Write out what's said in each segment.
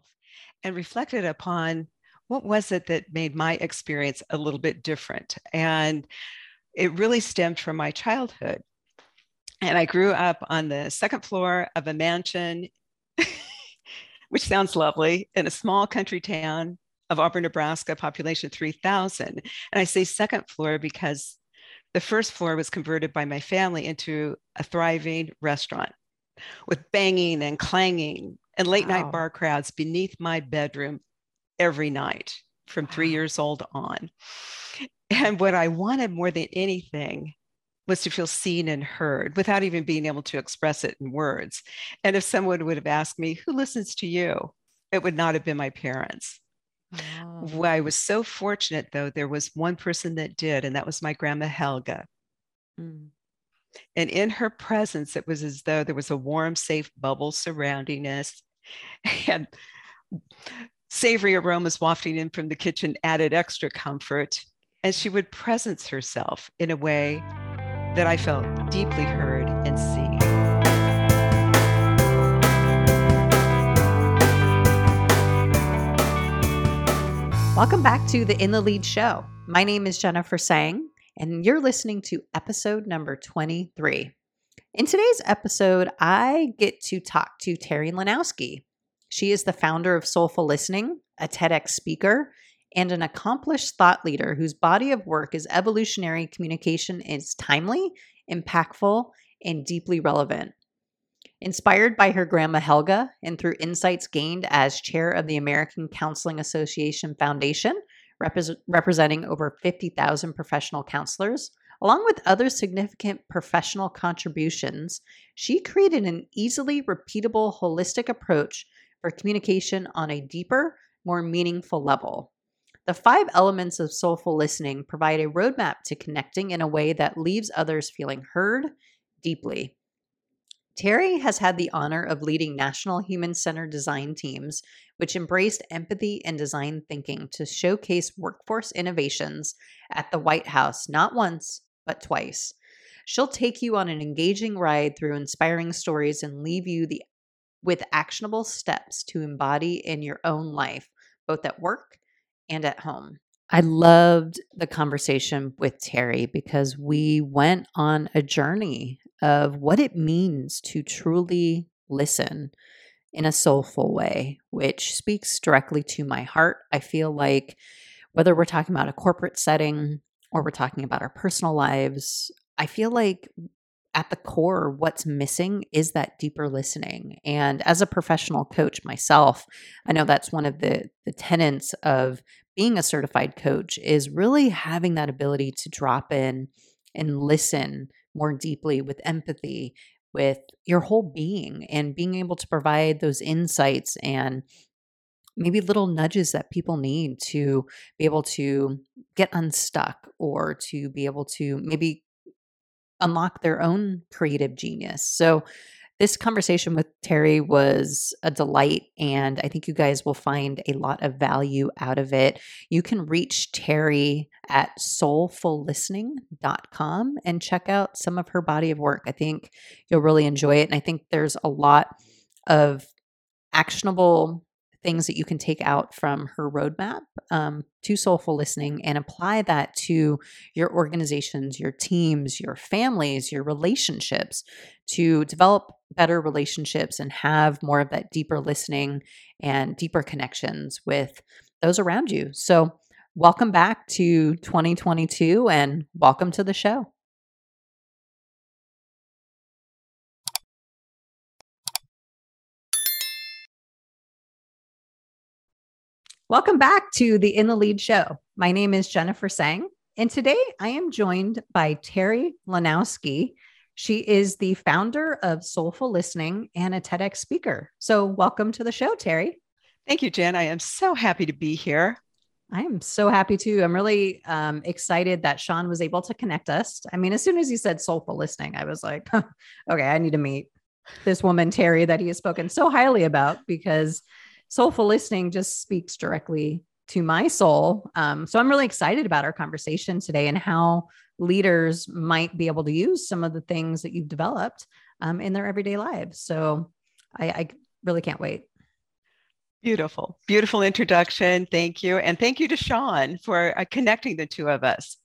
myself and reflected upon what was it that made my experience a little bit different. And it really stemmed from my childhood. And I grew up on the second floor of a mansion, which sounds lovely, in a small country town of Auburn, Nebraska, population 3,000. And I say second floor because the first floor was converted by my family into a thriving restaurant with banging and clanging and late night bar crowds beneath my bedroom every night from 3 years old on. And what I wanted more than anything was to feel seen and heard without even being able to express it in words. And if someone would have asked me, who listens to you? It would not have been my parents. Wow. Well, I was so fortunate, though, there was one person that did, and that was my grandma Helga. Mm. And in her presence, it was as though there was a warm, safe bubble surrounding us, and savory aromas wafting in from the kitchen added extra comfort. And she would presence herself in a way that I felt deeply heard and seen. Welcome back to the In the Lead Show. My name is Jennifer Tsang, and you're listening to episode number 23. In today's episode, I get to talk to Terry Lenowski. She is the founder of Soulful Listening, a TEDx speaker, and an accomplished thought leader whose body of work is evolutionary communication is timely, impactful, and deeply relevant. Inspired by her grandma Helga and through insights gained as chair of the American Counseling Association Foundation, representing over 50,000 professional counselors, along with other significant professional contributions, she created an easily repeatable holistic approach for communication on a deeper, more meaningful level. The five elements of soulful listening provide a roadmap to connecting in a way that leaves others feeling heard deeply. Terry has had the honor of leading national human-centered design teams, which embraced empathy and design thinking to showcase workforce innovations at the White House, not once, but twice. She'll take you on an engaging ride through inspiring stories and leave you with actionable steps to embody in your own life, both at work and at home. I loved the conversation with Terry because we went on a journey of what it means to truly listen in a soulful way, which speaks directly to my heart. I feel like whether we're talking about a corporate setting or we're talking about our personal lives, I feel like at the core, what's missing is that deeper listening. And as a professional coach myself, I know that's one of the tenets of being a certified coach is really having that ability to drop in and listen more deeply with empathy, with your whole being, and being able to provide those insights and maybe little nudges that people need to be able to get unstuck or to be able to maybe unlock their own creative genius. So this conversation with Terry was a delight, and I think you guys will find a lot of value out of it. You can reach Terry at soulfullistening.com and check out some of her body of work. I think you'll really enjoy it. And I think there's a lot of actionable things that you can take out from her roadmap to soulful listening and apply that to your organizations, your teams, your families, your relationships, to develop better relationships and have more of that deeper listening and deeper connections with those around you. So welcome back to 2022 and welcome to the show. Welcome back to the In the Lead Show. My name is Jennifer Tsang, and today I am joined by Terry Lenowski. She is the founder of Soulful Listening and a TEDx speaker. So welcome to the show, Terry. Thank you, Jen. I am so happy to be here. I am so happy too. I'm really excited that Sean was able to connect us. I mean, as soon as you said Soulful Listening, I was like, huh, okay, I need to meet this woman, Terry, that he has spoken so highly about, because soulful listening just speaks directly to my soul. So I'm really excited about our conversation today and how leaders might be able to use some of the things that you've developed in their everyday lives. So I really can't wait. Beautiful, beautiful introduction. Thank you. And thank you to Sean for connecting the two of us.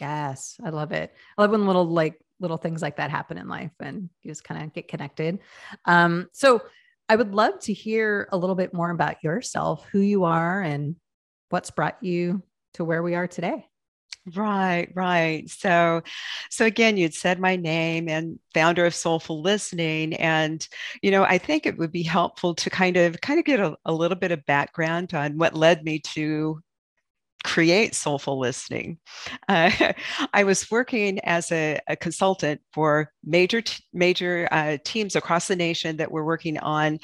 Yes, I love it. I love when little things like that happen in life and you just kind of get connected. So I would love to hear a little bit more about yourself, who you are and what's brought you to where we are today. Right. So again, you'd said my name and founder of Soulful Listening. And, you know, I think it would be helpful to kind of get a little bit of background on what led me to create Soulful Listening. I was working as a consultant for major teams across the nation that were working on,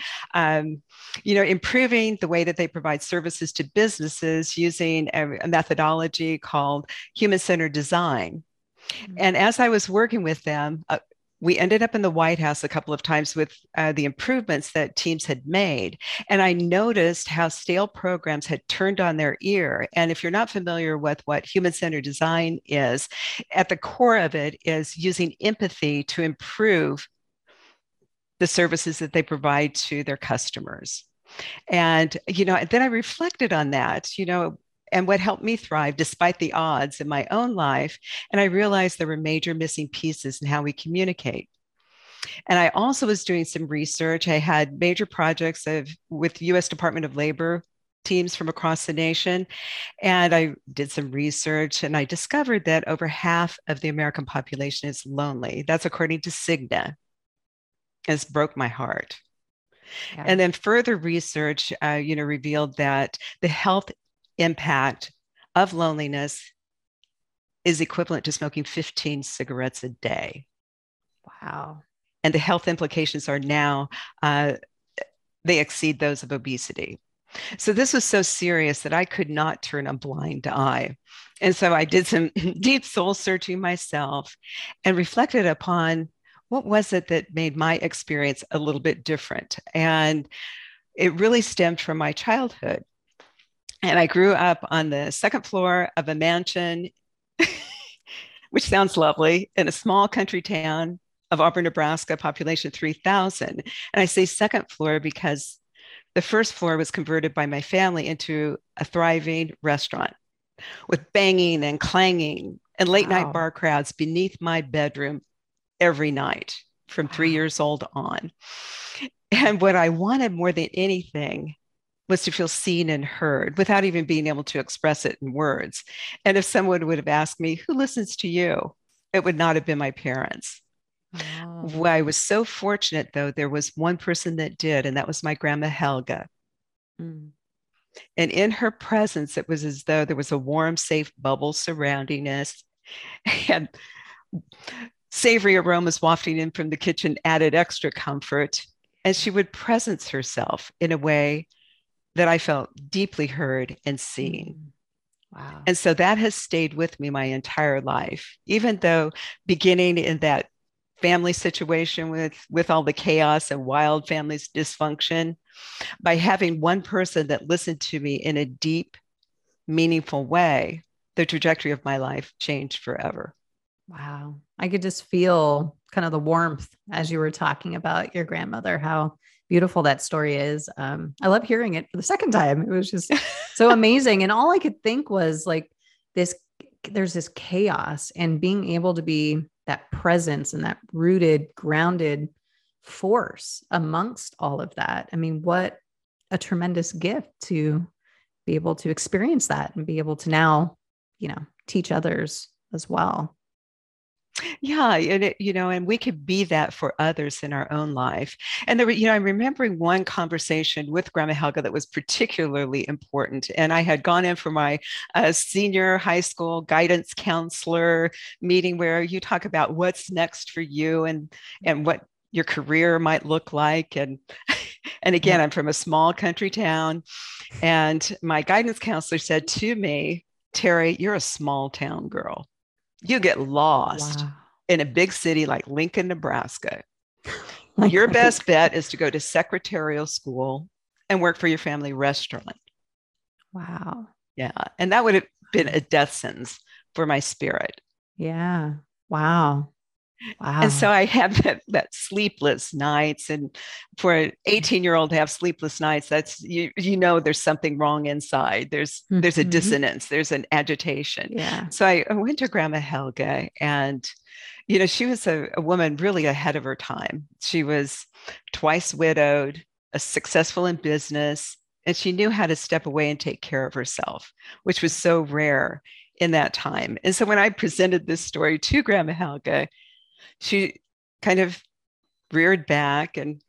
improving the way that they provide services to businesses using a methodology called human-centered design. Mm-hmm. And as I was working with them, we ended up in the White House a couple of times with the improvements that teams had made. And I noticed how stale programs had turned on their ear. And if you're not familiar with what human-centered design is, at the core of it is using empathy to improve the services that they provide to their customers. And, then I reflected on that, and what helped me thrive despite the odds in my own life. And I realized there were major missing pieces in how we communicate. And I also was doing some research. I had major projects with US Department of Labor teams from across the nation. And I did some research and I discovered that over half of the American population is lonely. That's according to Cigna. It's broke my heart. Yeah. And then further research, revealed that the health impact of loneliness is equivalent to smoking 15 cigarettes a day. Wow. And the health implications are now, they exceed those of obesity. So this was so serious that I could not turn a blind eye. And so I did some deep soul searching myself and reflected upon what was it that made my experience a little bit different. And it really stemmed from my childhood. And I grew up on the second floor of a mansion, which sounds lovely, in a small country town of Auburn, Nebraska, population 3,000. And I say second floor because the first floor was converted by my family into a thriving restaurant with banging and clanging and late night bar crowds beneath my bedroom every night from 3 years old on. And what I wanted more than anything was to feel seen and heard without even being able to express it in words. And if someone would have asked me, who listens to you? It would not have been my parents. Wow. Well, I was so fortunate though, there was one person that did, and that was my grandma Helga. Mm. And in her presence, it was as though there was a warm, safe bubble surrounding us, and savory aromas wafting in from the kitchen added extra comfort. And she would presence herself in a way that I felt deeply heard and seen. Wow. And so that has stayed with me my entire life, even though beginning in that family situation with all the chaos and wild family dysfunction, by having one person that listened to me in a deep, meaningful way, the trajectory of my life changed forever. Wow. I could just feel kind of the warmth as you were talking about your grandmother, how beautiful that story is. I love hearing it for the second time. It was just so amazing. And all I could think was like there's this chaos and being able to be that presence and that rooted, grounded force amongst all of that. I mean, what a tremendous gift to be able to experience that and be able to now, teach others as well. Yeah. And, and we could be that for others in our own life. And there were, I'm remembering one conversation with Grandma Helga that was particularly important. And I had gone in for my senior high school guidance counselor meeting where you talk about what's next for you and what your career might look like. And again, I'm from a small country town. And my guidance counselor said to me, Terry, you're a small town girl. You get lost in a big city like Lincoln, Nebraska. Your best bet is to go to secretarial school and work for your family restaurant. Wow. Yeah. And that would have been a death sentence for my spirit. Yeah. Wow. Wow. And so I had that sleepless nights, and for an 18-year-old to have sleepless nights, that's, you know, there's something wrong inside. There's a dissonance, there's an agitation. Yeah. So I went to Grandma Helga, and, you know, she was a woman really ahead of her time. She was twice widowed, successful in business, and she knew how to step away and take care of herself, which was so rare in that time. And so when I presented this story to Grandma Helga, she kind of reared back and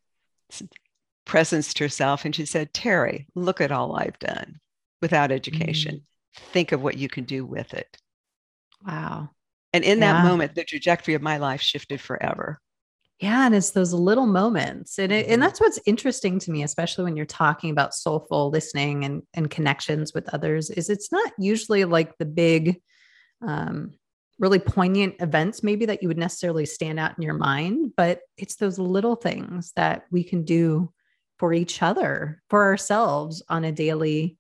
presenced herself. And she said, "Terry, look at all I've done without education. Mm-hmm. Think of what you can do with it." Wow. And in that moment, the trajectory of my life shifted forever. Yeah. And it's those little moments. And that's what's interesting to me, especially when you're talking about soulful listening and connections with others, is it's not usually like the big, really poignant events maybe that you would necessarily stand out in your mind, but it's those little things that we can do for each other, for ourselves on a daily,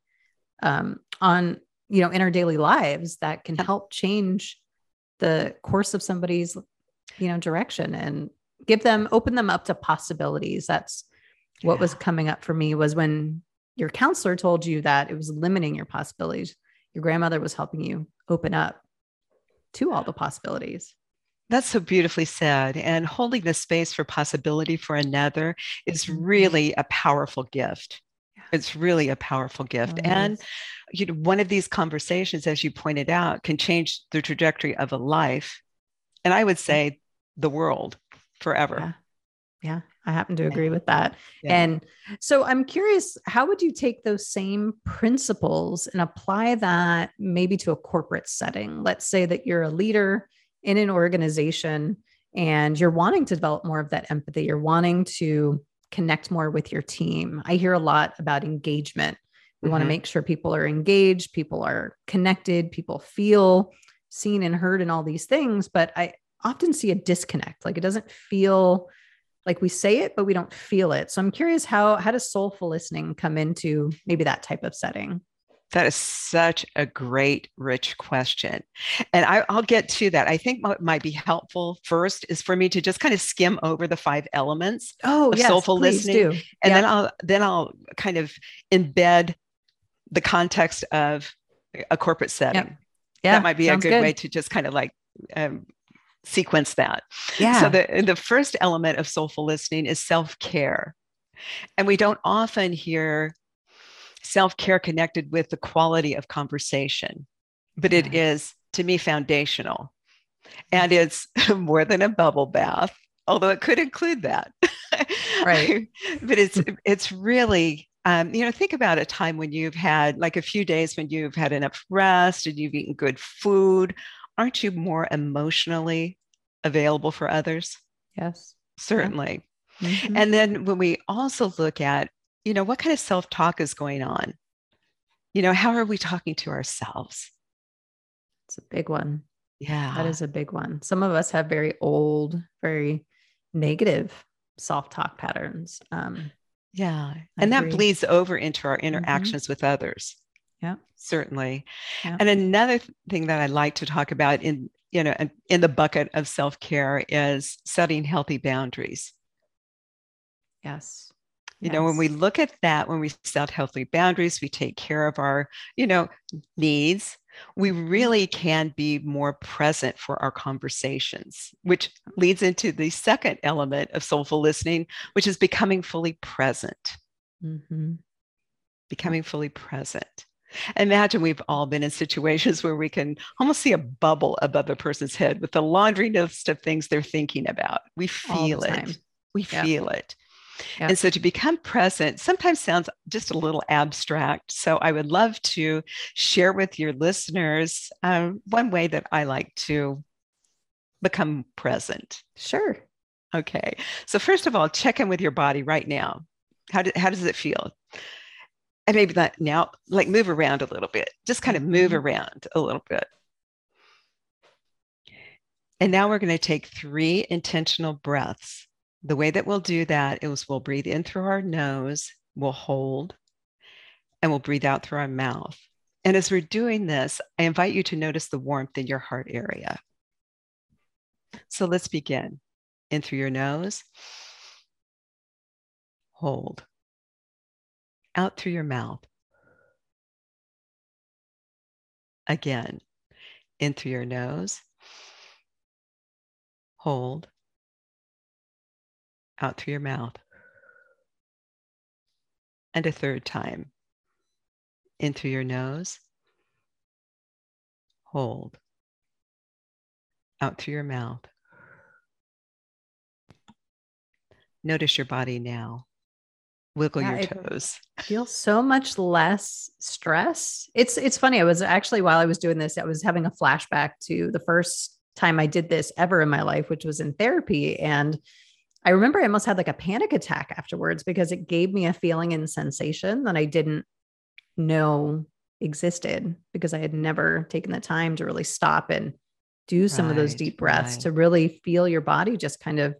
in our daily lives that can help change the course of somebody's, direction and open them up to possibilities. That's what was coming up for me, was when your counselor told you that it was limiting your possibilities, your grandmother was helping you open up to all the possibilities. That's so beautifully said. And holding the space for possibility for another is really a powerful gift. It's really a powerful gift. Oh, and one of these conversations, as you pointed out, can change the trajectory of a life. And I would say the world forever. Yeah. I happen to agree with that. Yeah. And so I'm curious, how would you take those same principles and apply that maybe to a corporate setting? Let's say that you're a leader in an organization and you're wanting to develop more of that empathy. You're wanting to connect more with your team. I hear a lot about engagement. We want to make sure people are engaged, people are connected, people feel seen and heard and all these things. But I often see a disconnect. Like, it doesn't feel like we say it, but we don't feel it. So I'm curious, how does soulful listening come into maybe that type of setting? That is such a great, rich question. And I'll get to that. I think what might be helpful first is for me to just kind of skim over the 5 elements of soulful listening. Do. And then I'll kind of embed the context of a corporate setting. Yep. Yeah, that might be a good way to just kind of like, sequence that. Yeah. So the first element of soulful listening is self-care. And we don't often hear self-care connected with the quality of conversation, but it is, to me, foundational. And it's more than a bubble bath, although it could include that. Right. But it's really, think about a time when you've had like a few days when you've had enough rest and you've eaten good food. Aren't you more emotionally available for others? Yes. Certainly. Yeah. Mm-hmm. And then when we also look at, what kind of self-talk is going on? How are we talking to ourselves? It's a big one. Yeah. That is a big one. Some of us have very old, very negative self-talk patterns. And that bleeds over into our interactions with others. Yeah, certainly. Yeah. And another thing that I like to talk about in the bucket of self-care is setting healthy boundaries. Yes. When we look at that, when we set healthy boundaries, we take care of our, needs. We really can be more present for our conversations, which leads into the second element of soulful listening, which is becoming fully present. Mm-hmm. Becoming fully present. Imagine we've all been in situations where we can almost see a bubble above the person's head with the laundry list of things they're thinking about. We feel it. Feel it. Yeah. And so to become present sometimes sounds just a little abstract. So I would love to share with your listeners one way that I like to become present. Sure. Okay. So first of all, check in with your body right now. How does it feel? And maybe that now, like move around a little bit, just kind of move around a little bit. And now we're going to take 3 intentional breaths. The way that we'll do that is we'll breathe in through our nose, we'll hold, and we'll breathe out through our mouth. And as we're doing this, I invite you to notice the warmth in your heart area. So let's begin. In through your nose. Hold. Out through your mouth. Again. In through your nose. Hold. Out through your mouth. And a third time. In through your nose. Hold. Out through your mouth. Notice your body now. Wiggle your toes. I feel so much less stress. It's funny. I was actually, while I was doing this, I was having a flashback to the first time I did this ever in my life, which was in therapy. And I remember I almost had like a panic attack afterwards because it gave me a feeling and sensation that I didn't know existed because I had never taken the time to really stop and do some of those deep breaths to really feel your body just kind of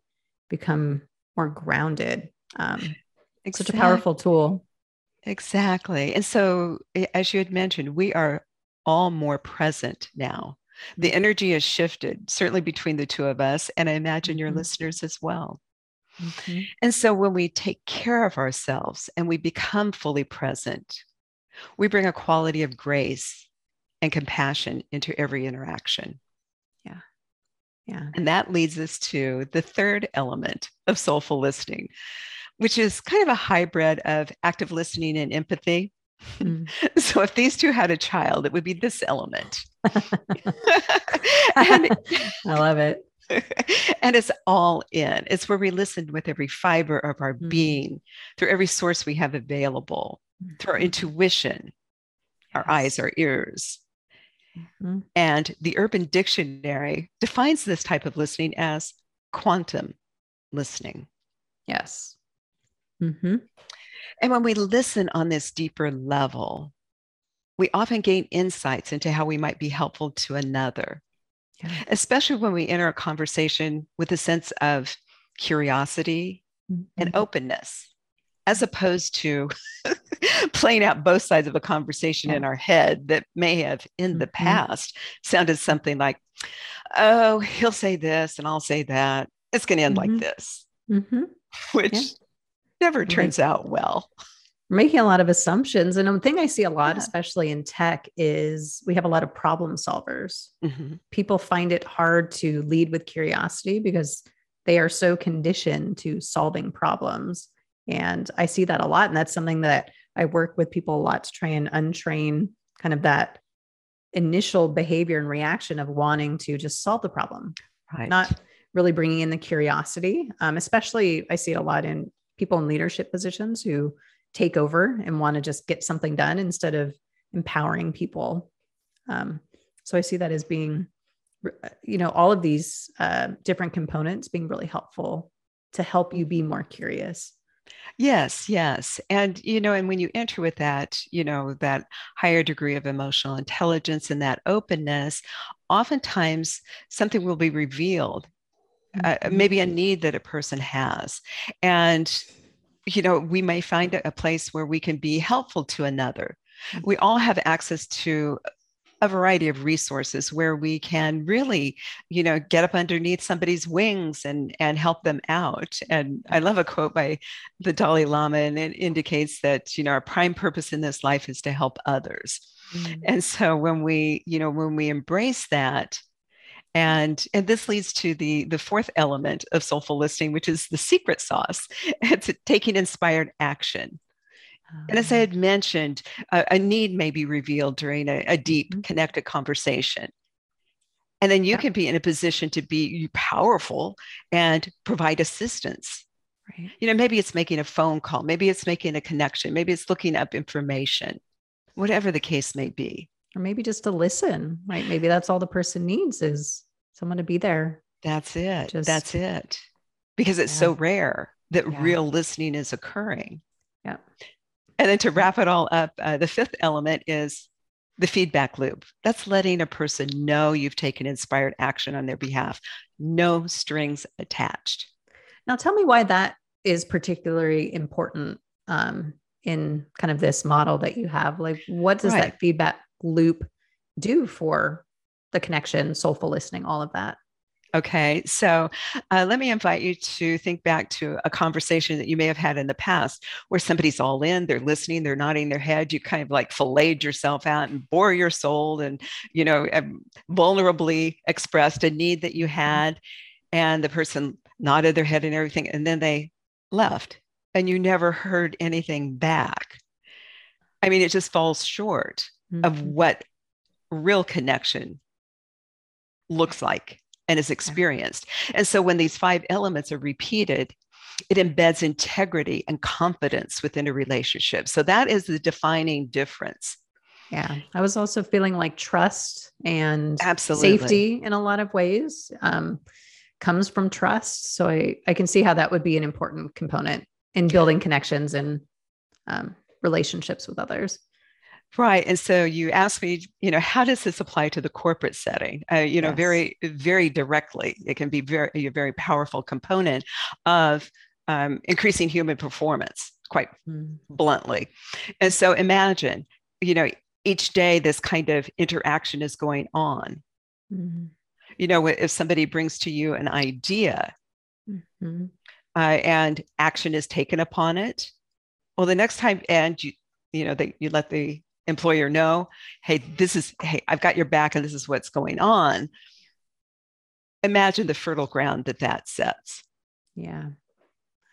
become more grounded. Such a powerful tool. Exactly. And so as you had mentioned, we are all more present now. The energy has shifted, certainly between the two of us, and I imagine your listeners as well. Mm-hmm. And so when we take care of ourselves and we become fully present, we bring a quality of grace and compassion into every interaction. Yeah. Yeah. And that leads us to the third element of soulful listening, which is kind of a hybrid of active listening and empathy. Mm-hmm. So if these two had a child, it would be this element. I love it. And it's all in. It's where we listen with every fiber of our being, through every source we have available, through our intuition, our eyes, our ears. Mm-hmm. And the Urban Dictionary defines this type of listening as quantum listening. Yes. Mm-hmm. And when we listen on this deeper level, we often gain insights into how we might be helpful to another, especially when we enter a conversation with a sense of curiosity and openness, as opposed to playing out both sides of a conversation in our head that may have in the past sounded something like, oh, he'll say this and I'll say that. It's going to end like this, which never turns out well. We're making a lot of assumptions. And one thing I see a lot, especially in tech, is we have a lot of problem solvers. Mm-hmm. People find it hard to lead with curiosity because they are so conditioned to solving problems. And I see that a lot. And that's something that I work with people a lot to try and untrain kind of that initial behavior and reaction of wanting to just solve the problem, not really bringing in the curiosity. Especially I see it a lot in people in leadership positions who take over and want to just get something done instead of empowering people. So I see that as being, you know, all of these different components being really helpful to help you be more curious. Yes. Yes. And, you know, and when you enter with that, you know, that higher degree of emotional intelligence and that openness, oftentimes something will be revealed, maybe a need that a person has. And, you know, we may find a place where we can be helpful to another. We all have access to a variety of resources where we can really, you know, get up underneath somebody's wings and help them out. And I love a quote by the Dalai Lama, and it indicates that, you know, our prime purpose in this life is to help others. Mm-hmm. And so when we, you know, when we embrace that, and this leads to the fourth element of soulful listening, which is the secret sauce. It's taking inspired action. And as I had mentioned, a need may be revealed during a deep, connected conversation. And then you can be in a position to be powerful and provide assistance. Right. You know, maybe it's making a phone call. Maybe it's making a connection. Maybe it's looking up information, whatever the case may be. Or maybe just to listen, right? Maybe that's all the person needs is someone to be there. That's it. That's it. Because it's so rare that real listening is occurring. Yeah. And then to wrap it all up, the fifth element is the feedback loop. That's letting a person know you've taken inspired action on their behalf. No strings attached. Now, tell me why that is particularly important in kind of this model that you have. Like, what does that feedback loop do for the connection, soulful listening, all of that? Okay, so let me invite you to think back to a conversation that you may have had in the past where somebody's all in, they're listening, they're nodding their head, you kind of like filleted yourself out and bore your soul and, you know, vulnerably expressed a need that you had, and the person nodded their head and everything, and then they left and you never heard anything back. I mean, it just falls short of what real connection looks like and is experienced. And so when these five elements are repeated, it embeds integrity and confidence within a relationship. So that is the defining difference. Yeah. I was also feeling like trust and safety in a lot of ways comes from trust. So I can see how that would be an important component in building connections and relationships with others. Right. And so you asked me, you know, how does this apply to the corporate setting? Yes. Very, very directly. It can be a very powerful component of increasing human performance, quite bluntly. And so imagine, you know, each day this kind of interaction is going on. You know, if somebody brings to you an idea and action is taken upon it, well, the next time, and you let the employer know, hey, I've got your back and this is what's going on. Imagine the fertile ground that sets. Yeah.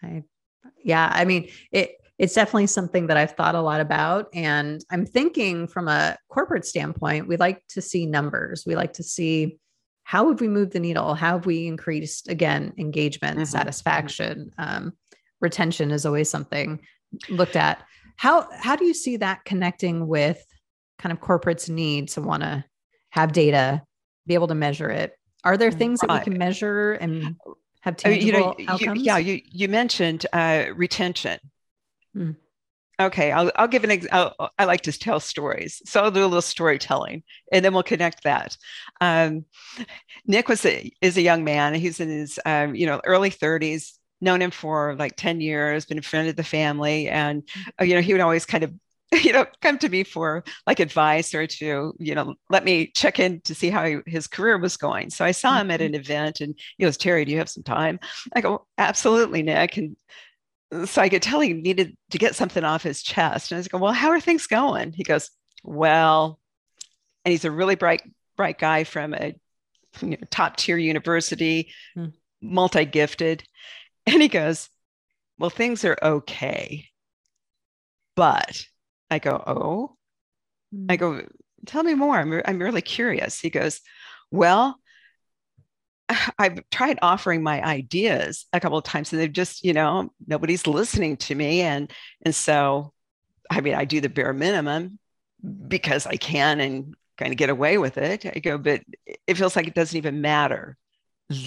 I mean, it's definitely something that I've thought a lot about, and I'm thinking from a corporate standpoint, we like to see numbers. We like to see, how have we moved the needle? How have we increased, again, engagement, satisfaction, retention is always something looked at. How do you see that connecting with kind of corporate's need to want to have data, be able to measure it? Are there things that we can measure and have tangible outcomes? You mentioned retention. Okay, I'll give an example. I like to tell stories, so I'll do a little storytelling, and then we'll connect that. Nick is a young man. He's in his early 30s. Known him for like 10 years, been a friend of the family. And, he would always kind of, come to me for like advice or to, let me check in to see how his career was going. So I saw him at an event and he goes, "Terry, do you have some time?" I go, "Absolutely, Nick." And so I could tell he needed to get something off his chest. And I was like, "Well, how are things going?" He goes, "Well," and he's a really bright guy from a top tier university, multi-gifted. And he goes, "Well, things are okay." But I go, "Oh," I go, "Tell me more. I'm really curious." He goes, "Well, I've tried offering my ideas a couple of times and they've just, nobody's listening to me. And so, I mean, I do the bare minimum because I can and kind of get away with it." I go, "But it feels like it doesn't even matter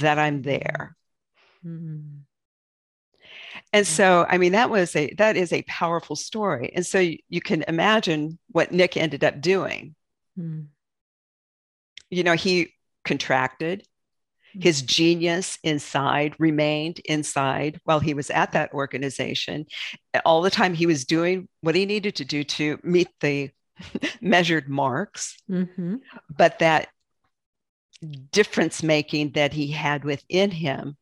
that I'm there." And so, I mean, that is a powerful story. And so you can imagine what Nick ended up doing. He contracted. His genius remained inside while he was at that organization. All the time he was doing what he needed to do to meet the measured marks, but that difference making that he had within him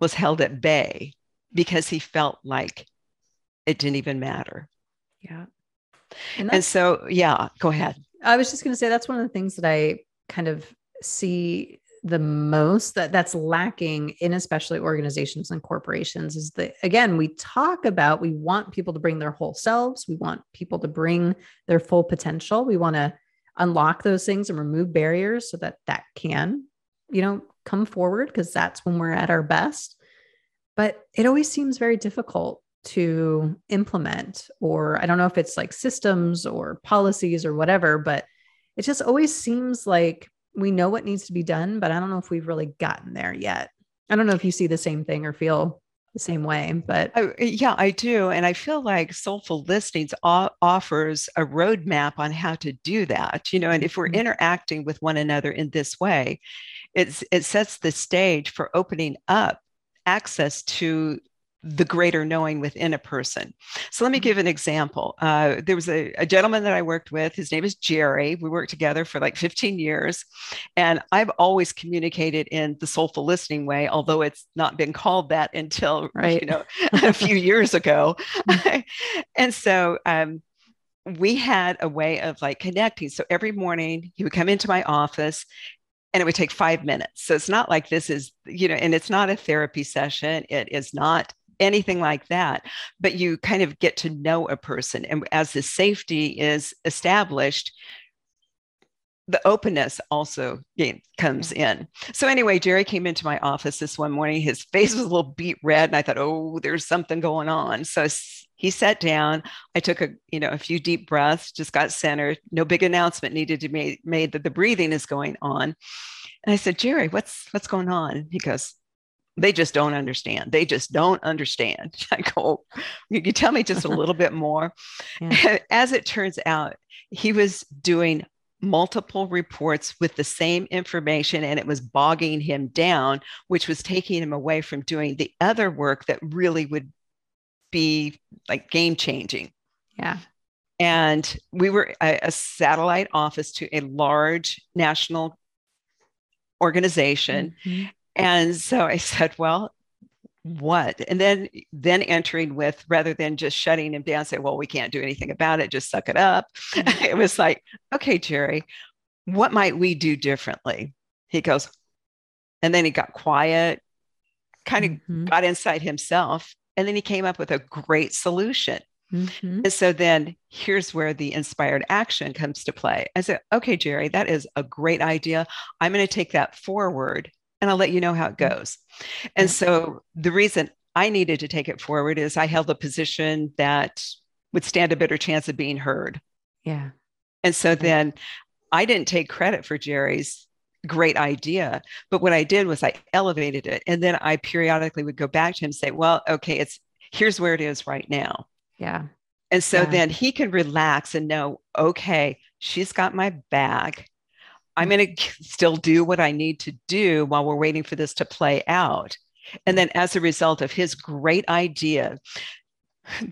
was held at bay, because he felt like it didn't even matter. Yeah. And so, go ahead. I was just going to say, that's one of the things that I kind of see the most that's lacking in, especially organizations and corporations, is that, again, we want people to bring their whole selves. We want people to bring their full potential. We want to unlock those things and remove barriers so that can, come forward, because that's when we're at our best. But it always seems very difficult to implement, or I don't know if it's like systems or policies or whatever, but it just always seems like we know what needs to be done, but I don't know if we've really gotten there yet. I don't know if you see the same thing or feel the same way, but. Yeah, I do. And I feel like Soulful Listening offers a roadmap on how to do that, and if we're interacting with one another in this way, it sets the stage for opening up access to the greater knowing within a person. So let me give an example. There was a gentleman that I worked with. His name is Jerry. We worked together for like 15 years. And I've always communicated in the soulful listening way, although it's not been called that until, right, a few years ago. And so we had a way of like connecting. So every morning he would come into my office and it would take 5 minutes. So it's not like this is, and it's not a therapy session. It is not anything like that, but you kind of get to know a person. And as the safety is established, the openness also comes in. So anyway, Jerry came into my office this one morning. His face was a little beet red. And I thought, oh, there's something going on. So he sat down. I took a few deep breaths, just got centered. No big announcement needed to be made that the breathing is going on. And I said, Jerry, what's going on? He goes, they just don't understand. They just don't understand. I go, you can tell me just a little bit more. Yeah. As it turns out, he was doing multiple reports with the same information, and it was bogging him down, which was taking him away from doing the other work that really would be like game changing. Yeah. And we were a satellite office to a large national organization. Mm-hmm. And so I said, well, what? And then entering with, rather than just shutting him down, say, well, we can't do anything about it, just suck it up. Mm-hmm. It was like, okay, Jerry, what might we do differently? He goes, and then he got quiet, kind of got inside himself. And then he came up with a great solution. Mm-hmm. And so then here's where the inspired action comes to play. I said, okay, Jerry, that is a great idea. I'm going to take that forward, and I'll let you know how it goes. And so the reason I needed to take it forward is I held a position that would stand a better chance of being heard. Yeah. And so then I didn't take credit for Jerry's great idea, but what I did was I elevated it. And then I periodically would go back to him and say, well, okay, here's where it is right now. Yeah. And so then he can relax and know, okay, she's got my back. I'm going to still do what I need to do while we're waiting for this to play out. And then as a result of his great idea,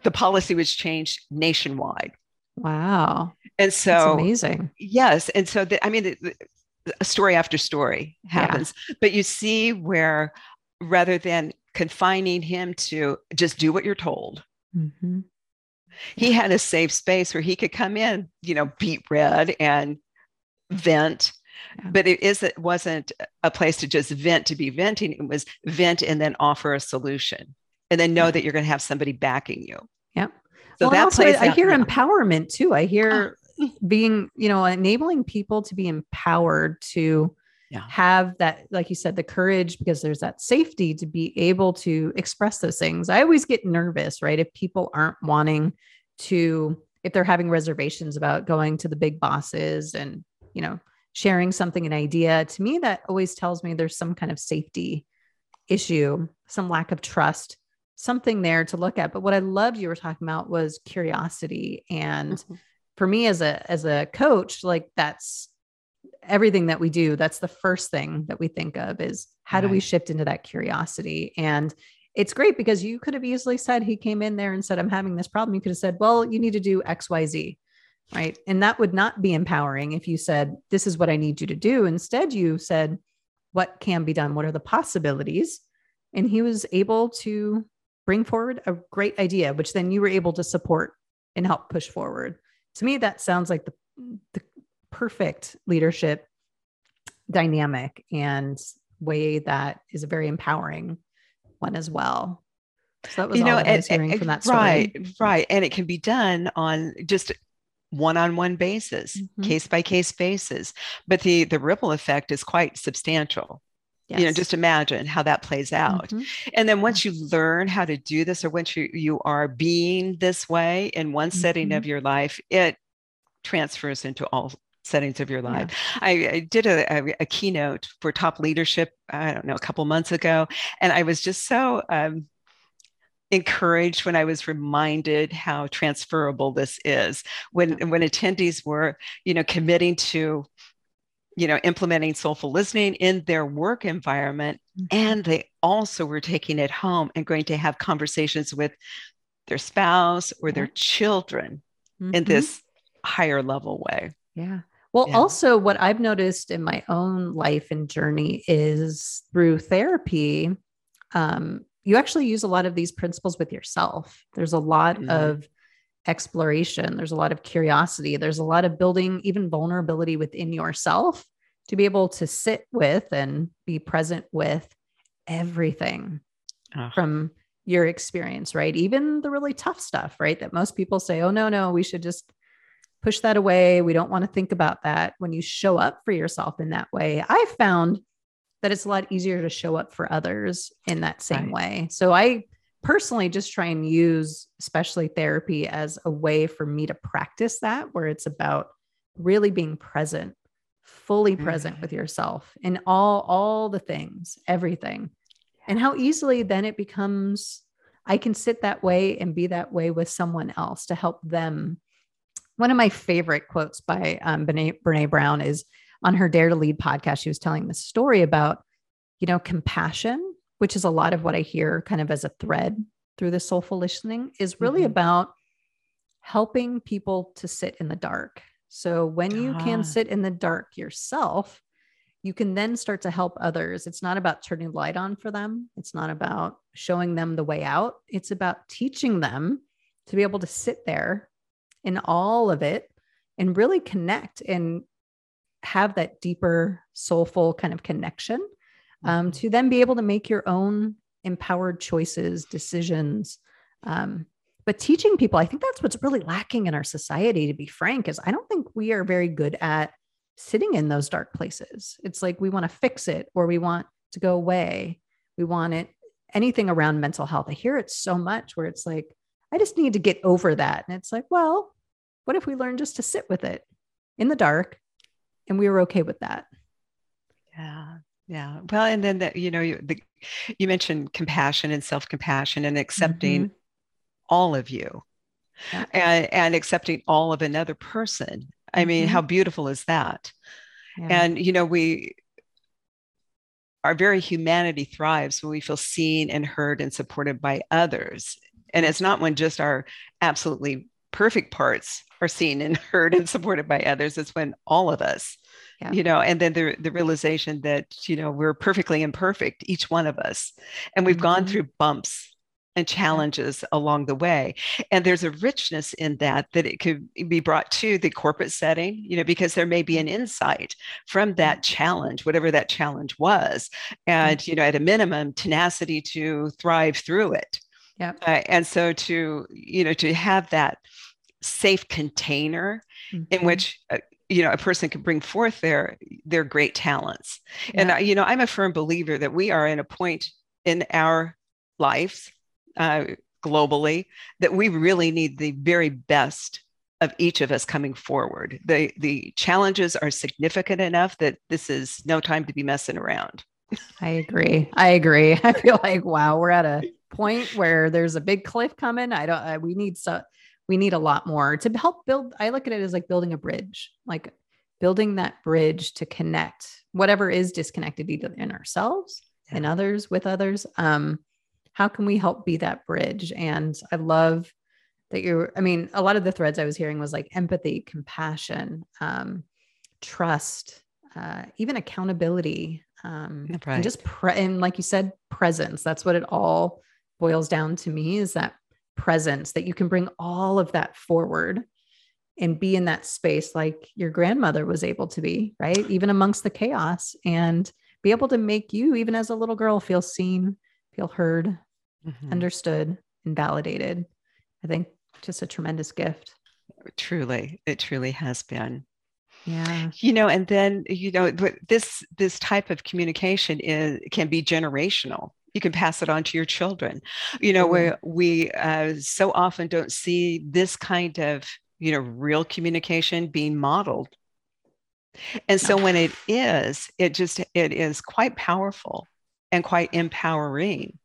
the policy was changed nationwide. Wow. And so that's amazing. Yes. And so, story after story happens, but you see where rather than confining him to just do what you're told, he had a safe space where he could come in, beet red and vent, but it wasn't a place to just vent to be venting. It was vent and then offer a solution and then know that you're going to have somebody backing you. Yeah. So that's why I hear empowerment too. I hear being, enabling people to be empowered to have that, like you said, the courage, because there's that safety to be able to express those things. I always get nervous, right? If people aren't wanting to, if they're having reservations about going to the big bosses and sharing an idea, to me, that always tells me there's some kind of safety issue, some lack of trust, something there to look at. But what I loved you were talking about was curiosity. And for me as a coach, like that's everything that we do. That's the first thing that we think of is how do we shift into that curiosity? And it's great because you could have easily said, he came in there and said, I'm having this problem. You could have said, well, you need to do X, Y, Z. Right. And that would not be empowering if you said, this is what I need you to do. Instead, you said, what can be done? What are the possibilities? And he was able to bring forward a great idea, which then you were able to support and help push forward. To me, that sounds like the perfect leadership dynamic and way that is a very empowering one as well. So that was all that I was hearing from that story. Right. And it can be done on just one-on-one basis, case-by-case basis. But the ripple effect is quite substantial. Yes. Just imagine how that plays out. And then once you learn how to do this, or once you are being this way in one setting of your life, it transfers into all settings of your life. Yeah. I did a keynote for top leadership, I don't know, a couple months ago. And I was just so encouraged when I was reminded how transferable this is when attendees were, committing to you know, implementing soulful listening in their work environment. And they also were taking it home and going to have conversations with their spouse or their children in this higher level way. Yeah. Well, also what I've noticed in my own life and journey is through therapy, you actually use a lot of these principles with yourself. There's a lot of exploration. There's a lot of curiosity. There's a lot of building even vulnerability within yourself to be able to sit with and be present with everything from your experience, right? Even the really tough stuff, right? That most people say, oh, no, we should just push that away. We don't want to think about that. When you show up for yourself in that way, I found that it's a lot easier to show up for others in that same way. So I personally just try and use especially therapy as a way for me to practice that, where it's about really being present, fully present with yourself in all the things, everything. And how easily then it becomes, I can sit that way and be that way with someone else to help them. One of my favorite quotes by Brené Brown is on her Dare to Lead podcast. She was telling this story about, you know, compassion, which is a lot of what I hear kind of as a thread through the soulful listening, is really about helping people to sit in the dark. So when you can sit in the dark yourself, you can then start to help others. It's not about turning light on for them. It's not about showing them the way out. It's about teaching them to be able to sit there in all of it and really connect and have that deeper, soulful kind of connection, to then be able to make your own empowered choices, decisions. But teaching people, I think that's what's really lacking in our society, to be frank, is I don't think we are very good at sitting in those dark places. It's like we want to fix it, or we want to go away. We want it, anything around mental health. I hear it so much where it's like, I just need to get over that. And it's like, well, what if we learn just to sit with it in the dark and we were okay with that? Yeah. Yeah. Well, and then that, you know, you mentioned compassion and self-compassion and accepting all of you and accepting all of another person. I mean, how beautiful is that? Yeah. And, you know, our very humanity thrives when we feel seen and heard and supported by others. And it's not when just our absolutely perfect parts are seen and heard and supported by others. It's when all of us, you know, and then the realization that, you know, we're perfectly imperfect, each one of us. And we've gone through bumps and challenges along the way. And there's a richness in that it could be brought to the corporate setting, you know, because there may be an insight from that challenge, whatever that challenge was. And, you know, at a minimum, tenacity to thrive through it. Yeah. And so to, you know, to have that safe container in which, you know, a person can bring forth their great talents. Yeah. And, you know, I'm a firm believer that we are in a point in our lives, globally, that we really need the very best of each of us coming forward. The challenges are significant enough that this is no time to be messing around. I agree. I feel like, wow, we're at a point where there's a big cliff coming. We need a lot more to help build. I look at it as like building a bridge, like building that bridge to connect whatever is disconnected either in ourselves and others with others. How can we help be that bridge? And I love that a lot of the threads I was hearing was like empathy, compassion, trust, even accountability, and just and like you said, presence. That's what it all boils down to me, is that presence, that you can bring all of that forward and be in that space like your grandmother was able to be, right? Even amongst the chaos, and be able to make you, even as a little girl, feel seen, feel heard, understood, and validated. I think just a tremendous gift. It truly has been. Yeah. You know, and then, you know, this type of communication can be generational. You can pass it on to your children. You know, where we so often don't see this kind of, you know, real communication being modeled. And so when it is, it is quite powerful and quite empowering.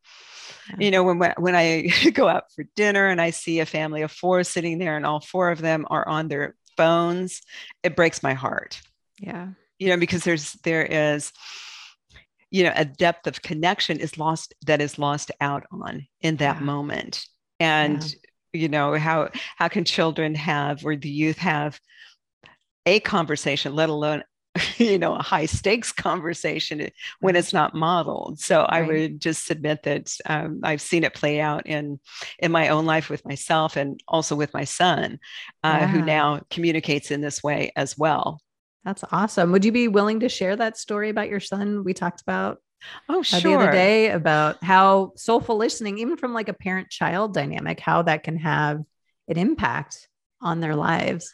You know, when I go out for dinner and I see a family of four sitting there and all four of them are on their phones, it breaks my heart. Yeah. you know, because there is, you know, a depth of connection is lost out on in that moment. And, you know, how can children have, or the youth have, a conversation, let alone, you know, a high stakes conversation when it's not modeled. So I would just submit that I've seen it play out in my own life with myself, and also with my son, who now communicates in this way as well. That's awesome. Would you be willing to share that story about your son we talked about? Oh, sure. The other day, about how soulful listening, even from like a parent-child dynamic, how that can have an impact on their lives.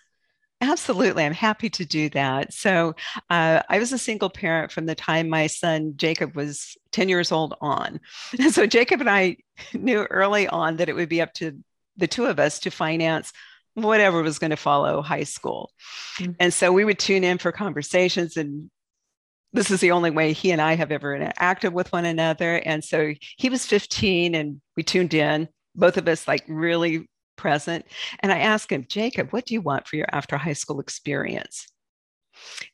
Absolutely. I'm happy to do that. So I was a single parent from the time my son Jacob was 10 years old on. And so Jacob and I knew early on that it would be up to the two of us to finance whatever was going to follow high school. Mm-hmm. And so we would tune in for conversations, and this is the only way he and I have ever interacted with one another. And so he was 15 and we tuned in, both of us like really present. And I asked him, Jacob, what do you want for your after high school experience?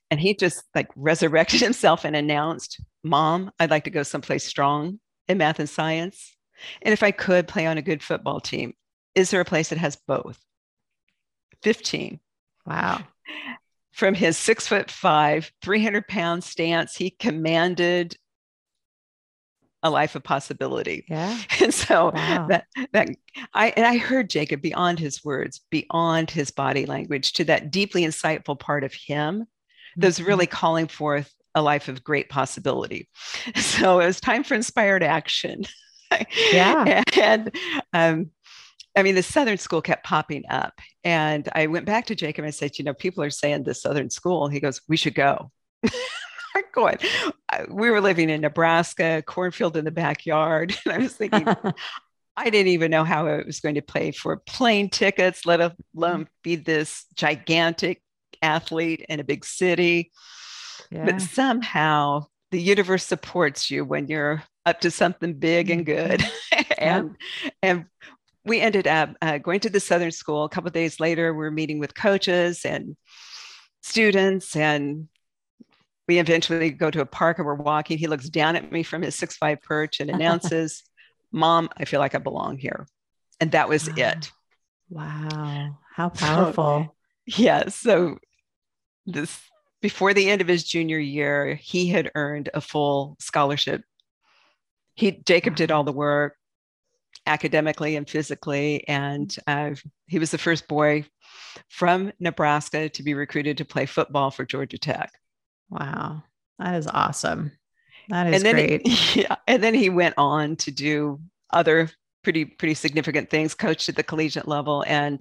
And he just like resurrected himself and announced, Mom, I'd like to go someplace strong in math and science. And if I could, play on a good football team. Is there a place that has both? 15. Wow. From his 6'5", 300-pound stance, he commanded a life of possibility. Yeah. And so I heard Jacob beyond his words, beyond his body language, to that deeply insightful part of him that's really calling forth a life of great possibility. So it was time for inspired action. Yeah. And I mean, the Southern School kept popping up, and I went back to Jacob and I said, you know, people are saying the Southern School. He goes, we should go. God. We were living in Nebraska, cornfield in the backyard. And I was thinking, I didn't even know how it was going to pay for plane tickets, let alone be this gigantic athlete in a big city. Yeah. But somehow the universe supports you when you're up to something big and good. And we ended up going to the Southern School. A couple of days later, we were meeting with coaches and students, and we eventually go to a park and we're walking. He looks down at me from his 6'5" perch and announces, Mom, I feel like I belong here. And that was it. Wow. How powerful. So this, before the end of his junior year, he had earned a full scholarship. Jacob did all the work academically and physically. And he was the first boy from Nebraska to be recruited to play football for Georgia Tech. Wow. That is awesome. That is great. And then he went on to do other pretty significant things, coached at the collegiate level, and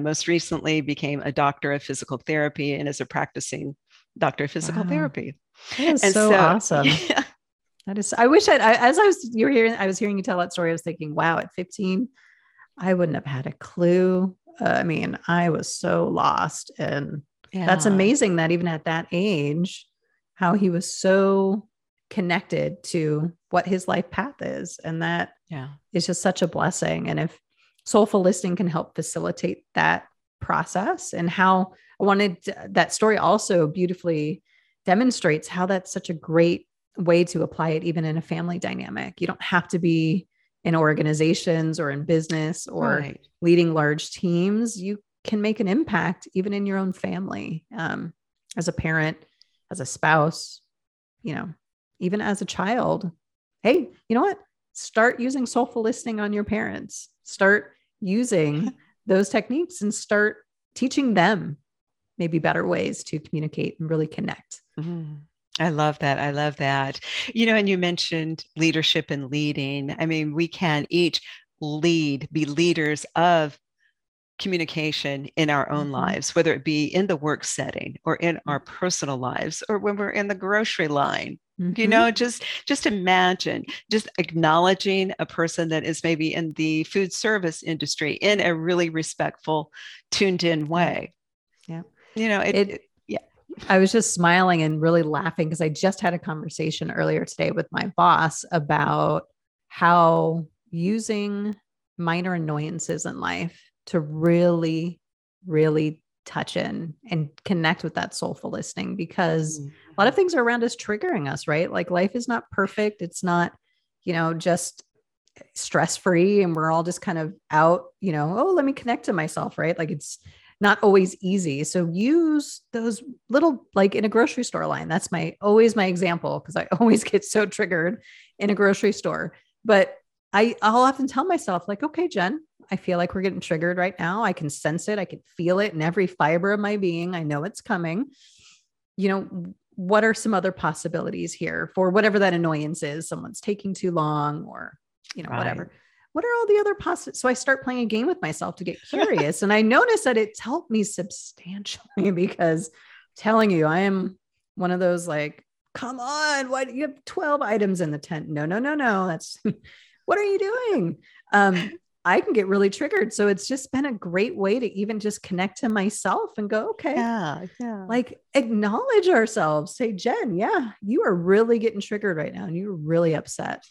most recently became a doctor of physical therapy and is a practicing doctor of physical therapy. That is so awesome. Yeah. That is, I wish I was hearing you tell that story. I was thinking, wow, at 15, I wouldn't have had a clue. I mean, I was so lost, and that's amazing that even at that age, how he was so connected to what his life path is. And that is just such a blessing. And if soulful listening can help facilitate that process, and how I wanted that story also beautifully demonstrates how that's such a great way to apply it, even in a family dynamic. You don't have to be in organizations or in business or leading large teams. You can make an impact even in your own family, as a parent, as a spouse, you know, even as a child. Hey, you know what? Start using soulful listening on your parents. Start using those techniques and start teaching them maybe better ways to communicate and really connect. Mm-hmm. I love that. I love that. You know, and you mentioned leadership and leading. I mean, we can each be leaders of communication in our own lives, whether it be in the work setting or in our personal lives, or when we're in the grocery line. You know, just imagine just acknowledging a person that is maybe in the food service industry in a really respectful, tuned in way. Yeah. You know, I was just smiling and really laughing because I just had a conversation earlier today with my boss about how using minor annoyances in life to really, really touch in and connect with that soulful listening, because a lot of things around us triggering us, right? Like life is not perfect. It's not, just stress-free, and we're all just kind of out, let me connect to myself, right? Like it's not always easy. So use those little, like in a grocery store line, that's always my example, because I always get so triggered in a grocery store, but I'll often tell myself like, okay, Jen, I feel like we're getting triggered right now. I can sense it. I can feel it in every fiber of my being. I know it's coming. What are some other possibilities here for whatever that annoyance is? Someone's taking too long or, right. Whatever. What are all the other possibilities? So I start playing a game with myself to get curious. And I notice that it's helped me substantially, because I'm telling you, I am one of those like, come on, why do you have 12 items in the tent? No. That's what are you doing? I can get really triggered. So it's just been a great way to even just connect to myself and go, okay, yeah. Like acknowledge ourselves, say, Jen, you are really getting triggered right now. And you're really upset.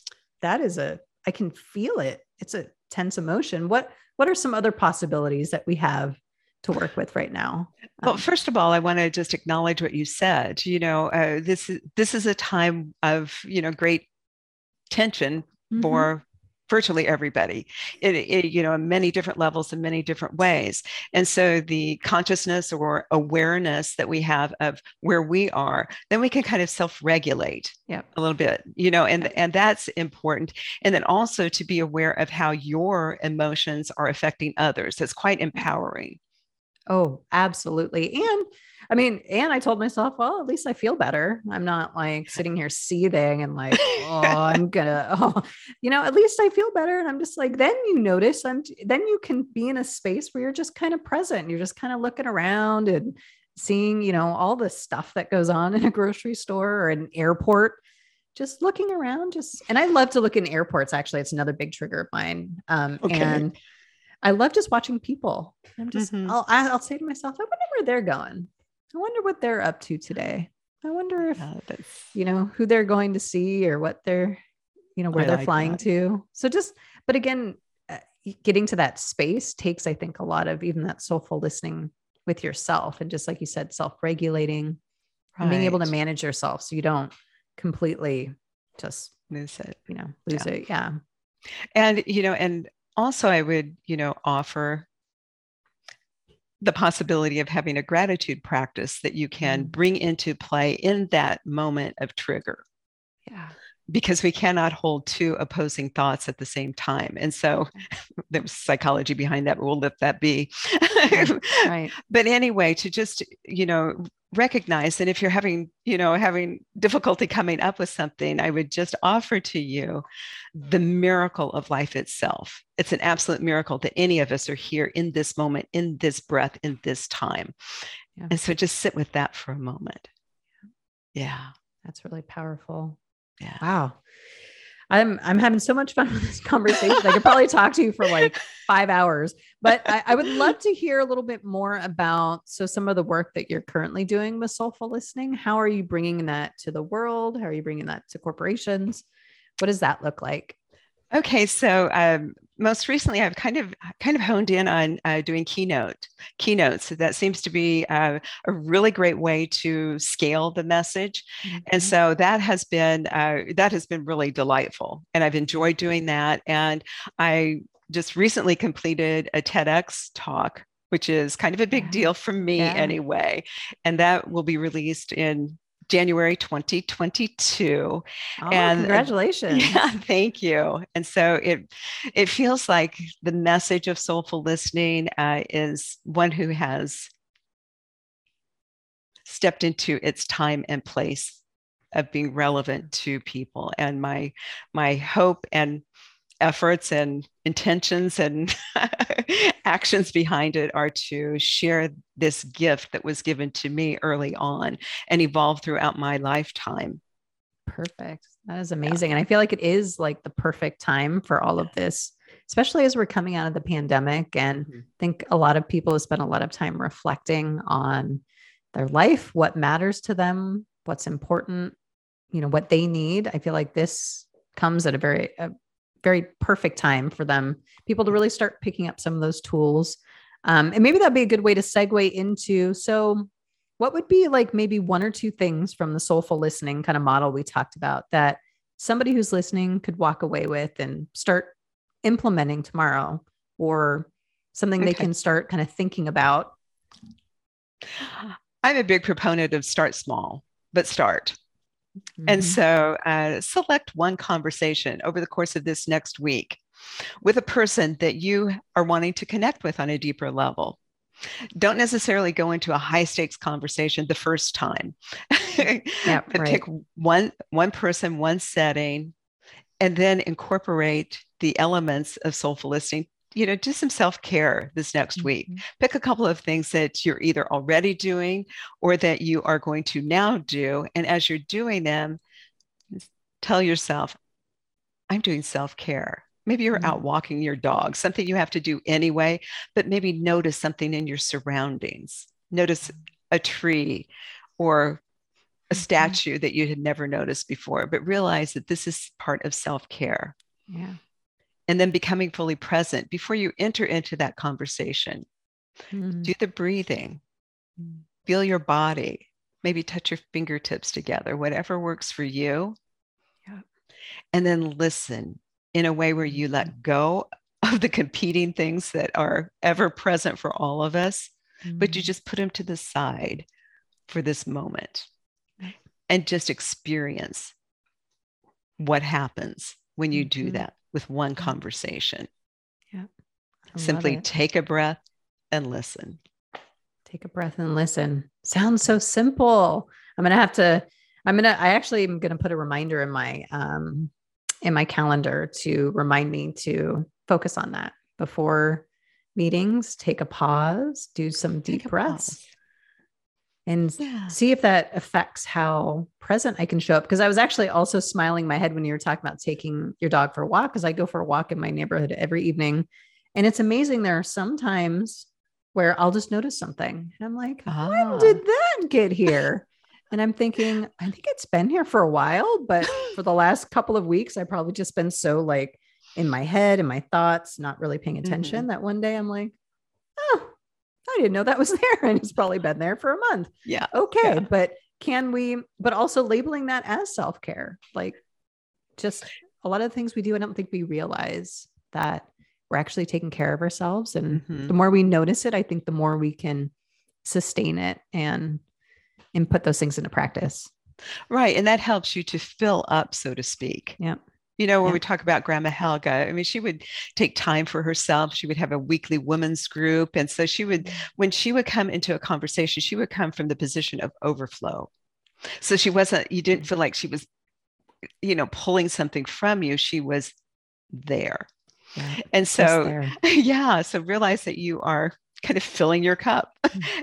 That is I can feel it. It's a tense emotion. What are some other possibilities that we have to work with right now? Well, first of all, I want to just acknowledge what you said. This is a time of, great tension for virtually everybody, in many different levels and many different ways. And so the consciousness or awareness that we have of where we are, then we can kind of self-regulate a little bit, and that's important. And then also to be aware of how your emotions are affecting others. That's quite empowering. Oh, absolutely. And I told myself, well, at least I feel better. I'm not like sitting here seething and like, at least I feel better. And I'm just like, then you notice, then you can be in a space where you're just kind of present. You're just kind of looking around and seeing, all the stuff that goes on in a grocery store or an airport, just looking around, and I love to look in airports. Actually, it's another big trigger of mine. Okay. And I love just watching people. I'm just, I'll say to myself, I wonder where they're going. I wonder what they're up to today. I wonder if, who they're going to see or what they're, where they're flying to. So but again, getting to that space takes, I think, a lot of even that soulful listening with yourself. And just like you said, self-regulating and being able to manage yourself. So you don't completely just lose it, lose it. Yeah. And, also, I would, offer the possibility of having a gratitude practice that you can bring into play in that moment of trigger. Yeah. Because we cannot hold two opposing thoughts at the same time. And so there's psychology behind that, but we'll let that be. Right. But anyway, to just, recognize that if you're having difficulty coming up with something, I would just offer to you the miracle of life itself. It's an absolute miracle that any of us are here in this moment, in this breath, in this time. Yeah. And so just sit with that for a moment. Yeah. That's really powerful. Yeah. Wow. I'm having so much fun with this conversation. I could probably talk to you for like 5 hours, but I would love to hear a little bit more about, some of the work that you're currently doing with soulful listening. How are you bringing that to the world? How are you bringing that to corporations? What does that look like? Okay. So, most recently I've kind of honed in on doing keynotes. So that seems to be a really great way to scale the message. Mm-hmm. And so that has been really delightful, and I've enjoyed doing that. And I just recently completed a TEDx talk, which is kind of a big deal for me anyway. And that will be released in January 2022. Oh, and congratulations. Yeah, thank you. And so it feels like the message of soulful listening is one who has stepped into its time and place of being relevant to people. And my hope and efforts and intentions and actions behind it are to share this gift that was given to me early on and evolve throughout my lifetime. Perfect. That is amazing. Yeah. And I feel like it is like the perfect time for all of this, especially as we're coming out of the pandemic. And I think a lot of people have spent a lot of time reflecting on their life, what matters to them, what's important, what they need. I feel like this comes at a very perfect time for them, people to really start picking up some of those tools And maybe that'd be a good way to segue into, so what would be like maybe one or two things from the soulful listening kind of model we talked about that somebody who's listening could walk away with and start implementing tomorrow, or something they can start kind of thinking about? I'm a big proponent of start small, but start. Mm-hmm. And so select one conversation over the course of this next week with a person that you are wanting to connect with on a deeper level. Don't necessarily go into a high stakes conversation the first time, but pick one person, one setting, and then incorporate the elements of soulful listening. You know, do some self-care this next week. Pick a couple of things that you're either already doing or that you are going to now do. And as you're doing them, tell yourself, I'm doing self-care. Maybe you're out walking your dog, something you have to do anyway, but maybe notice something in your surroundings. Notice a tree or a statue that you had never noticed before, but realize that this is part of self-care. Yeah. And then becoming fully present before you enter into that conversation. Do the breathing, feel your body, maybe touch your fingertips together, whatever works for you. Yeah. And then listen in a way where you let go of the competing things that are ever present for all of us, but you just put them to the side for this moment and just experience what happens when you do that with one conversation. Yeah. Simply take a breath and listen. Take a breath and listen. Sounds so simple. I actually am going to put a reminder in my calendar to remind me to focus on that before meetings. Take a pause, do some deep breaths and see if that affects how present I can show up. Because I was actually also smiling my head when you were talking about taking your dog for a walk, because I go for a walk in my neighborhood every evening. And it's amazing. There are some times where I'll just notice something and I'm like, when did that get here? And I'm thinking, I think it's been here for a while, but for the last couple of weeks, I probably just been so like in my head and my thoughts, not really paying attention, that one day I'm like, I didn't know that was there. And it's probably been there for a month. Yeah. Okay. Yeah. But also labeling that as self-care, like just a lot of things we do. I don't think we realize that we're actually taking care of ourselves. And the more we notice it, I think the more we can sustain it and put those things into practice. Right. And that helps you to fill up, so to speak. Yeah. You know, when we talk about Grandma Helga, I mean, she would take time for herself. She would have a weekly women's group. And so she would, when she would come into a conversation, she would come from the position of overflow. So you didn't feel like she was, you know, pulling something from you. She was there. Yeah, and so, so realize that you are kind of filling your cup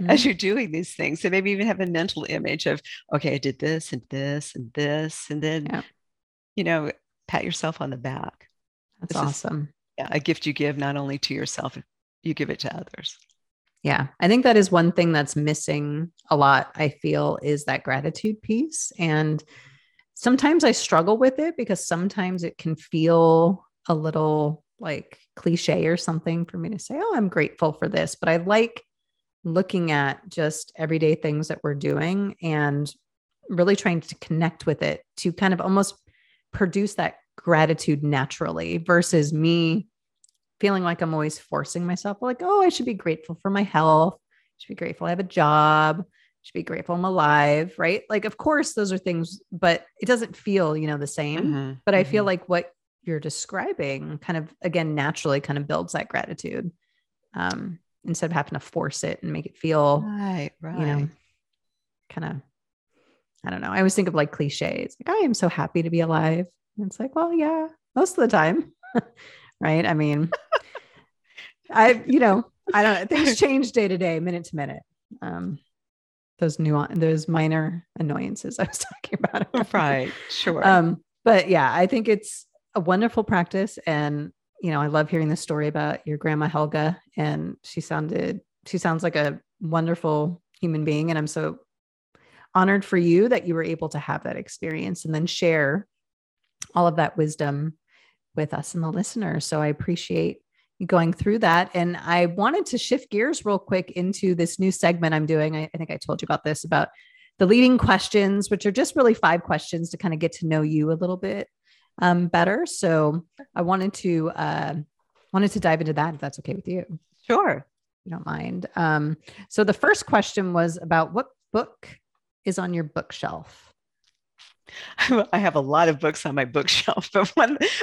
as you're doing these things. So maybe even have a mental image of, okay, I did this and this and this. And then, you know, pat yourself on the back. That's awesome. A gift you give not only to yourself, you give it to others. Yeah. I think that is one thing that's missing a lot, I feel, is that gratitude piece. And sometimes I struggle with it because sometimes it can feel a little like cliche or something for me to say, oh, I'm grateful for this. But I like looking at just everyday things that we're doing and really trying to connect with it to kind of almost produce that gratitude naturally versus me feeling like I'm always forcing myself like, oh, I should be grateful for my health. I should be grateful I have a job. I should be grateful I'm alive. Right. Like, of course those are things, but it doesn't feel, you know, the same, but I feel like what you're describing kind of, again, naturally kind of builds that gratitude. Instead of having to force it and make it feel, you know, kind of, I don't know. I always think of like cliches, like, I am so happy to be alive. And it's like, well, yeah, most of the time. Right. I mean, I don't know. Things change day to day, minute to minute. Those minor annoyances I was talking about. Right. Sure. But yeah, I think it's a wonderful practice. And, you know, I love hearing the story about your Grandma Helga, and she sounds like a wonderful human being. And I'm so honored for you that you were able to have that experience and then share all of that wisdom with us and the listeners. So I appreciate going through that. And I wanted to shift gears real quick into this new segment I'm doing. I think I told you about this, about the leading questions, which are just really 5 questions to kind of get to know you a little bit better. So I wanted to dive into that, if that's okay with you. Sure. You don't mind. So the first question was about what book is on your bookshelf? I have a lot of books on my bookshelf, but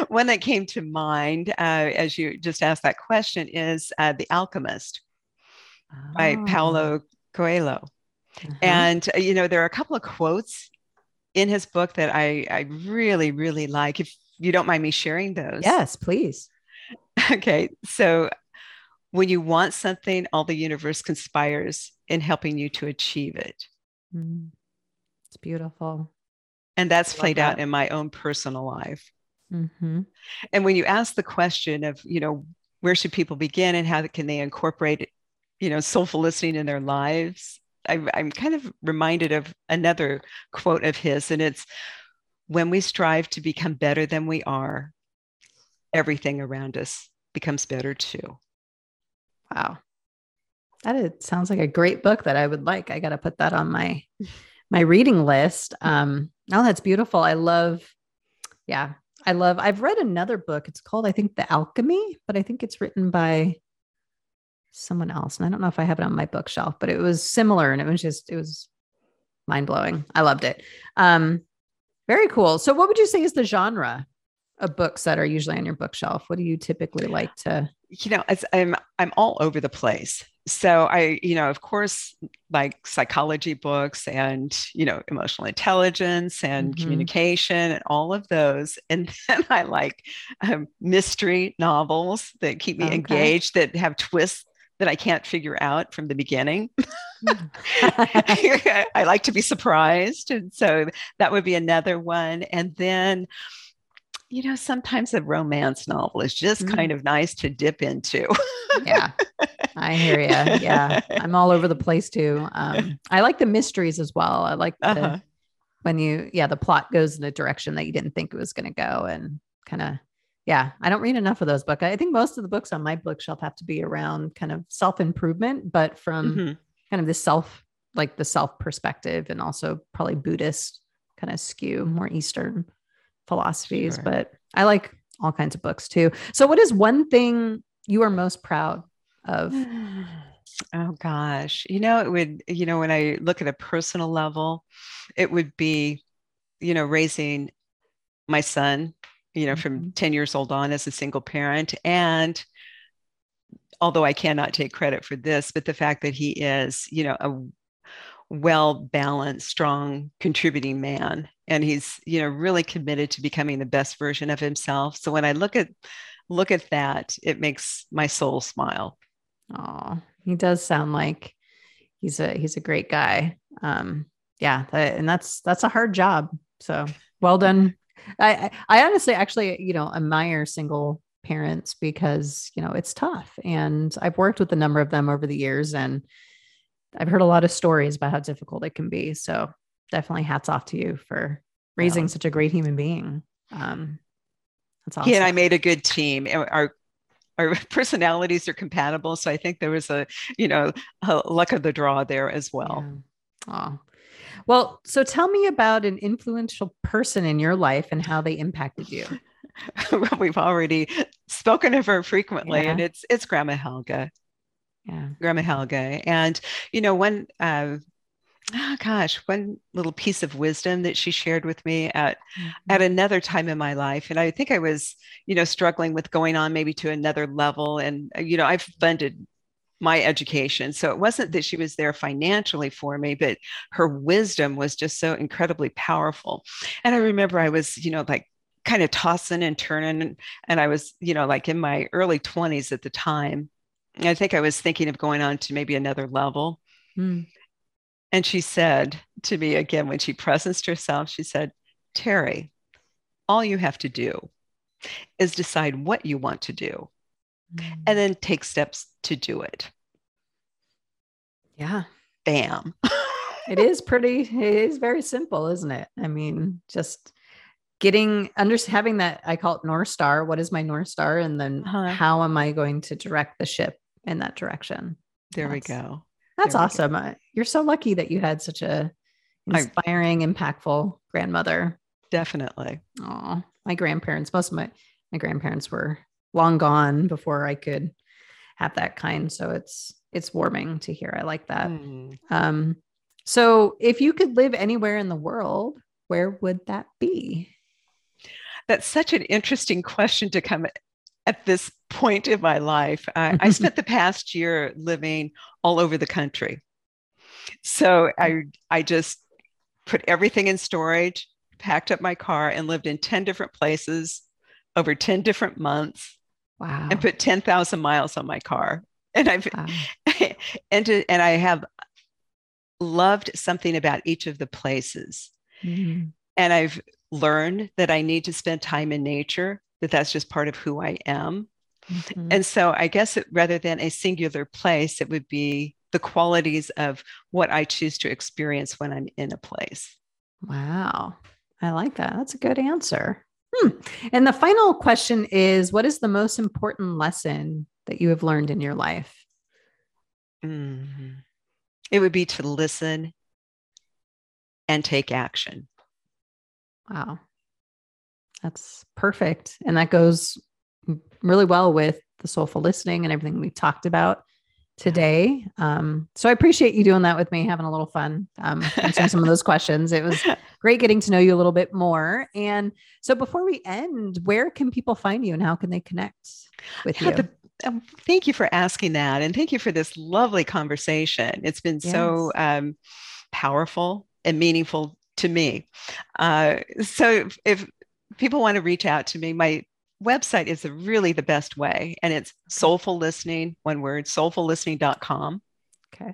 one that came to mind as you just asked that question is The Alchemist by Paulo Coelho. Uh-huh. And, you know, there are a couple of quotes in his book that I really, really like. If you don't mind me sharing those. Yes, please. Okay. So when you want something, all the universe conspires in helping you to achieve it. Mm. It's beautiful. And that's played out in my own personal life. Mm-hmm. And when you ask the question of, you know, where should people begin and how can they incorporate, you know, soulful listening in their lives? I'm kind of reminded of another quote of his, and it's, when we strive to become better than we are, everything around us becomes better too. Wow. Sounds like a great book that I would like. I got to put that on my reading list. Oh, that's beautiful. I've read another book. It's called, I think, The Alchemy, but I think it's written by someone else. And I don't know if I have it on my bookshelf, but it was similar. And it was mind blowing. I loved it. Very cool. So what would you say is the genre of books that are usually on your bookshelf? What do you typically like to, you know, I'm all over the place. So I, you know, of course, like psychology books and, you know, emotional intelligence and mm-hmm. communication and all of those. And then I like mystery novels that keep me engaged, that have twists that I can't figure out from the beginning. I like to be surprised. And so that would be another one. And then, you know, sometimes a romance novel is just mm-hmm. kind of nice to dip into. Yeah. I hear you. Yeah. I'm all over the place too. I like the mysteries as well. I like the plot goes in a direction that you didn't think it was going to go, and kind of, yeah, I don't read enough of those books. I think most of the books on my bookshelf have to be around kind of self-improvement, but from mm-hmm. kind of the self perspective, and also probably Buddhist kind of skew, more Eastern philosophies, sure. But I like all kinds of books too. So what is one thing you are most proud of? Oh gosh. You know, it would, you know, when I look at a personal level, it would be, you know, raising my son, you know, mm-hmm. from 10 years old on as a single parent. And although I cannot take credit for this, but the fact that he is, you know, a well-balanced, strong, contributing man. And he's, you know, really committed to becoming the best version of himself. So when I look at that, it makes my soul smile. Oh, he does sound like he's a great guy. And that's a hard job. So well done. I honestly actually, you know, admire single parents because, you know, it's tough, and I've worked with a number of them over the years, and I've heard a lot of stories about how difficult it can be. So definitely hats off to you for raising such a great human being. That's awesome. He and I made a good team. Our personalities are compatible. So I think there was a, you know, a luck of the draw there as well. Yeah. Oh, well, so tell me about an influential person in your life and how they impacted you. Well, we've already spoken of her frequently, and it's Grandma Helga. Yeah. Grandma Helga. And, you know, one little piece of wisdom that she shared with me at another time in my life. And I think I was, you know, struggling with going on maybe to another level. And, you know, I've funded my education. So it wasn't that she was there financially for me, but her wisdom was just so incredibly powerful. And I remember I was, you know, like kind of tossing and turning. And I was, you know, like in my early 20s at the time. I think I was thinking of going on to maybe another level. Mm. And she said to me again, when she presenced herself, she said, "Terry, all you have to do is decide what you want to do and then take steps to do it." Yeah. Bam. It is very simple, isn't it? I mean, just having that, I call it North Star. What is my North Star? And then how am I going to direct the ship in that direction? There we go. That's awesome. You're so lucky that you had such a inspiring, impactful grandmother. Definitely. Oh, my grandparents, most of my grandparents were long gone before I could have that kind. So it's warming to hear. I like that. Mm. So if you could live anywhere in the world, where would that be? That's such an interesting question to come at this point in my life. I spent the past year living all over the country. So I just put everything in storage, packed up my car, and lived in 10 different places over 10 different months. Wow. And put 10,000 miles on my car. And I have loved something about each of the places. Mm-hmm. And I've learned that I need to spend time in nature, that's just part of who I am. Mm-hmm. And so I guess rather than a singular place, it would be the qualities of what I choose to experience when I'm in a place. Wow. I like that. That's a good answer. And the final question is, what is the most important lesson that you have learned in your life? Mm-hmm. It would be to listen and take action. Wow. That's perfect. And that goes really well with the soulful listening and everything we talked about today. So I appreciate you doing that with me, having a little fun, answering some of those questions. It was great getting to know you a little bit more. And so before we end, where can people find you and how can they connect with you? Thank you for asking that. And thank you for this lovely conversation. It's been so powerful and meaningful to me. So if people want to reach out to me, my website is really the best way. And it's Soulful Listening, one word, soulfullistening.com. Okay.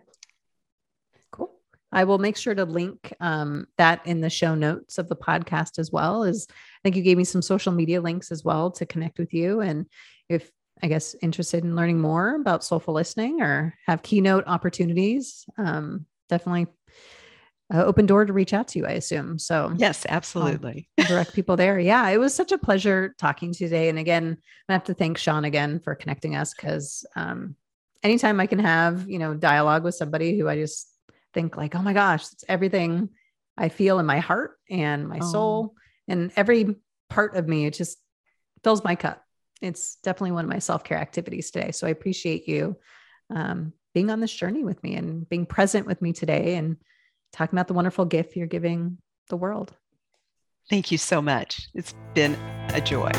Cool. I will make sure to link that in the show notes of the podcast as well. I think you gave me some social media links as well to connect with you. And if interested in learning more about soulful listening or have keynote opportunities, definitely open door to reach out to you, I assume. So yes, absolutely. Direct people there. Yeah. It was such a pleasure talking to you today. And again, I have to thank Sean again for connecting us, because anytime I can have, dialogue with somebody who I just think like, oh my gosh, it's everything I feel in my heart and my soul and every part of me, it just fills my cup. It's definitely one of my self-care activities today. So I appreciate you being on this journey with me and being present with me today and talking about the wonderful gift you're giving the world. Thank you so much. It's been a joy.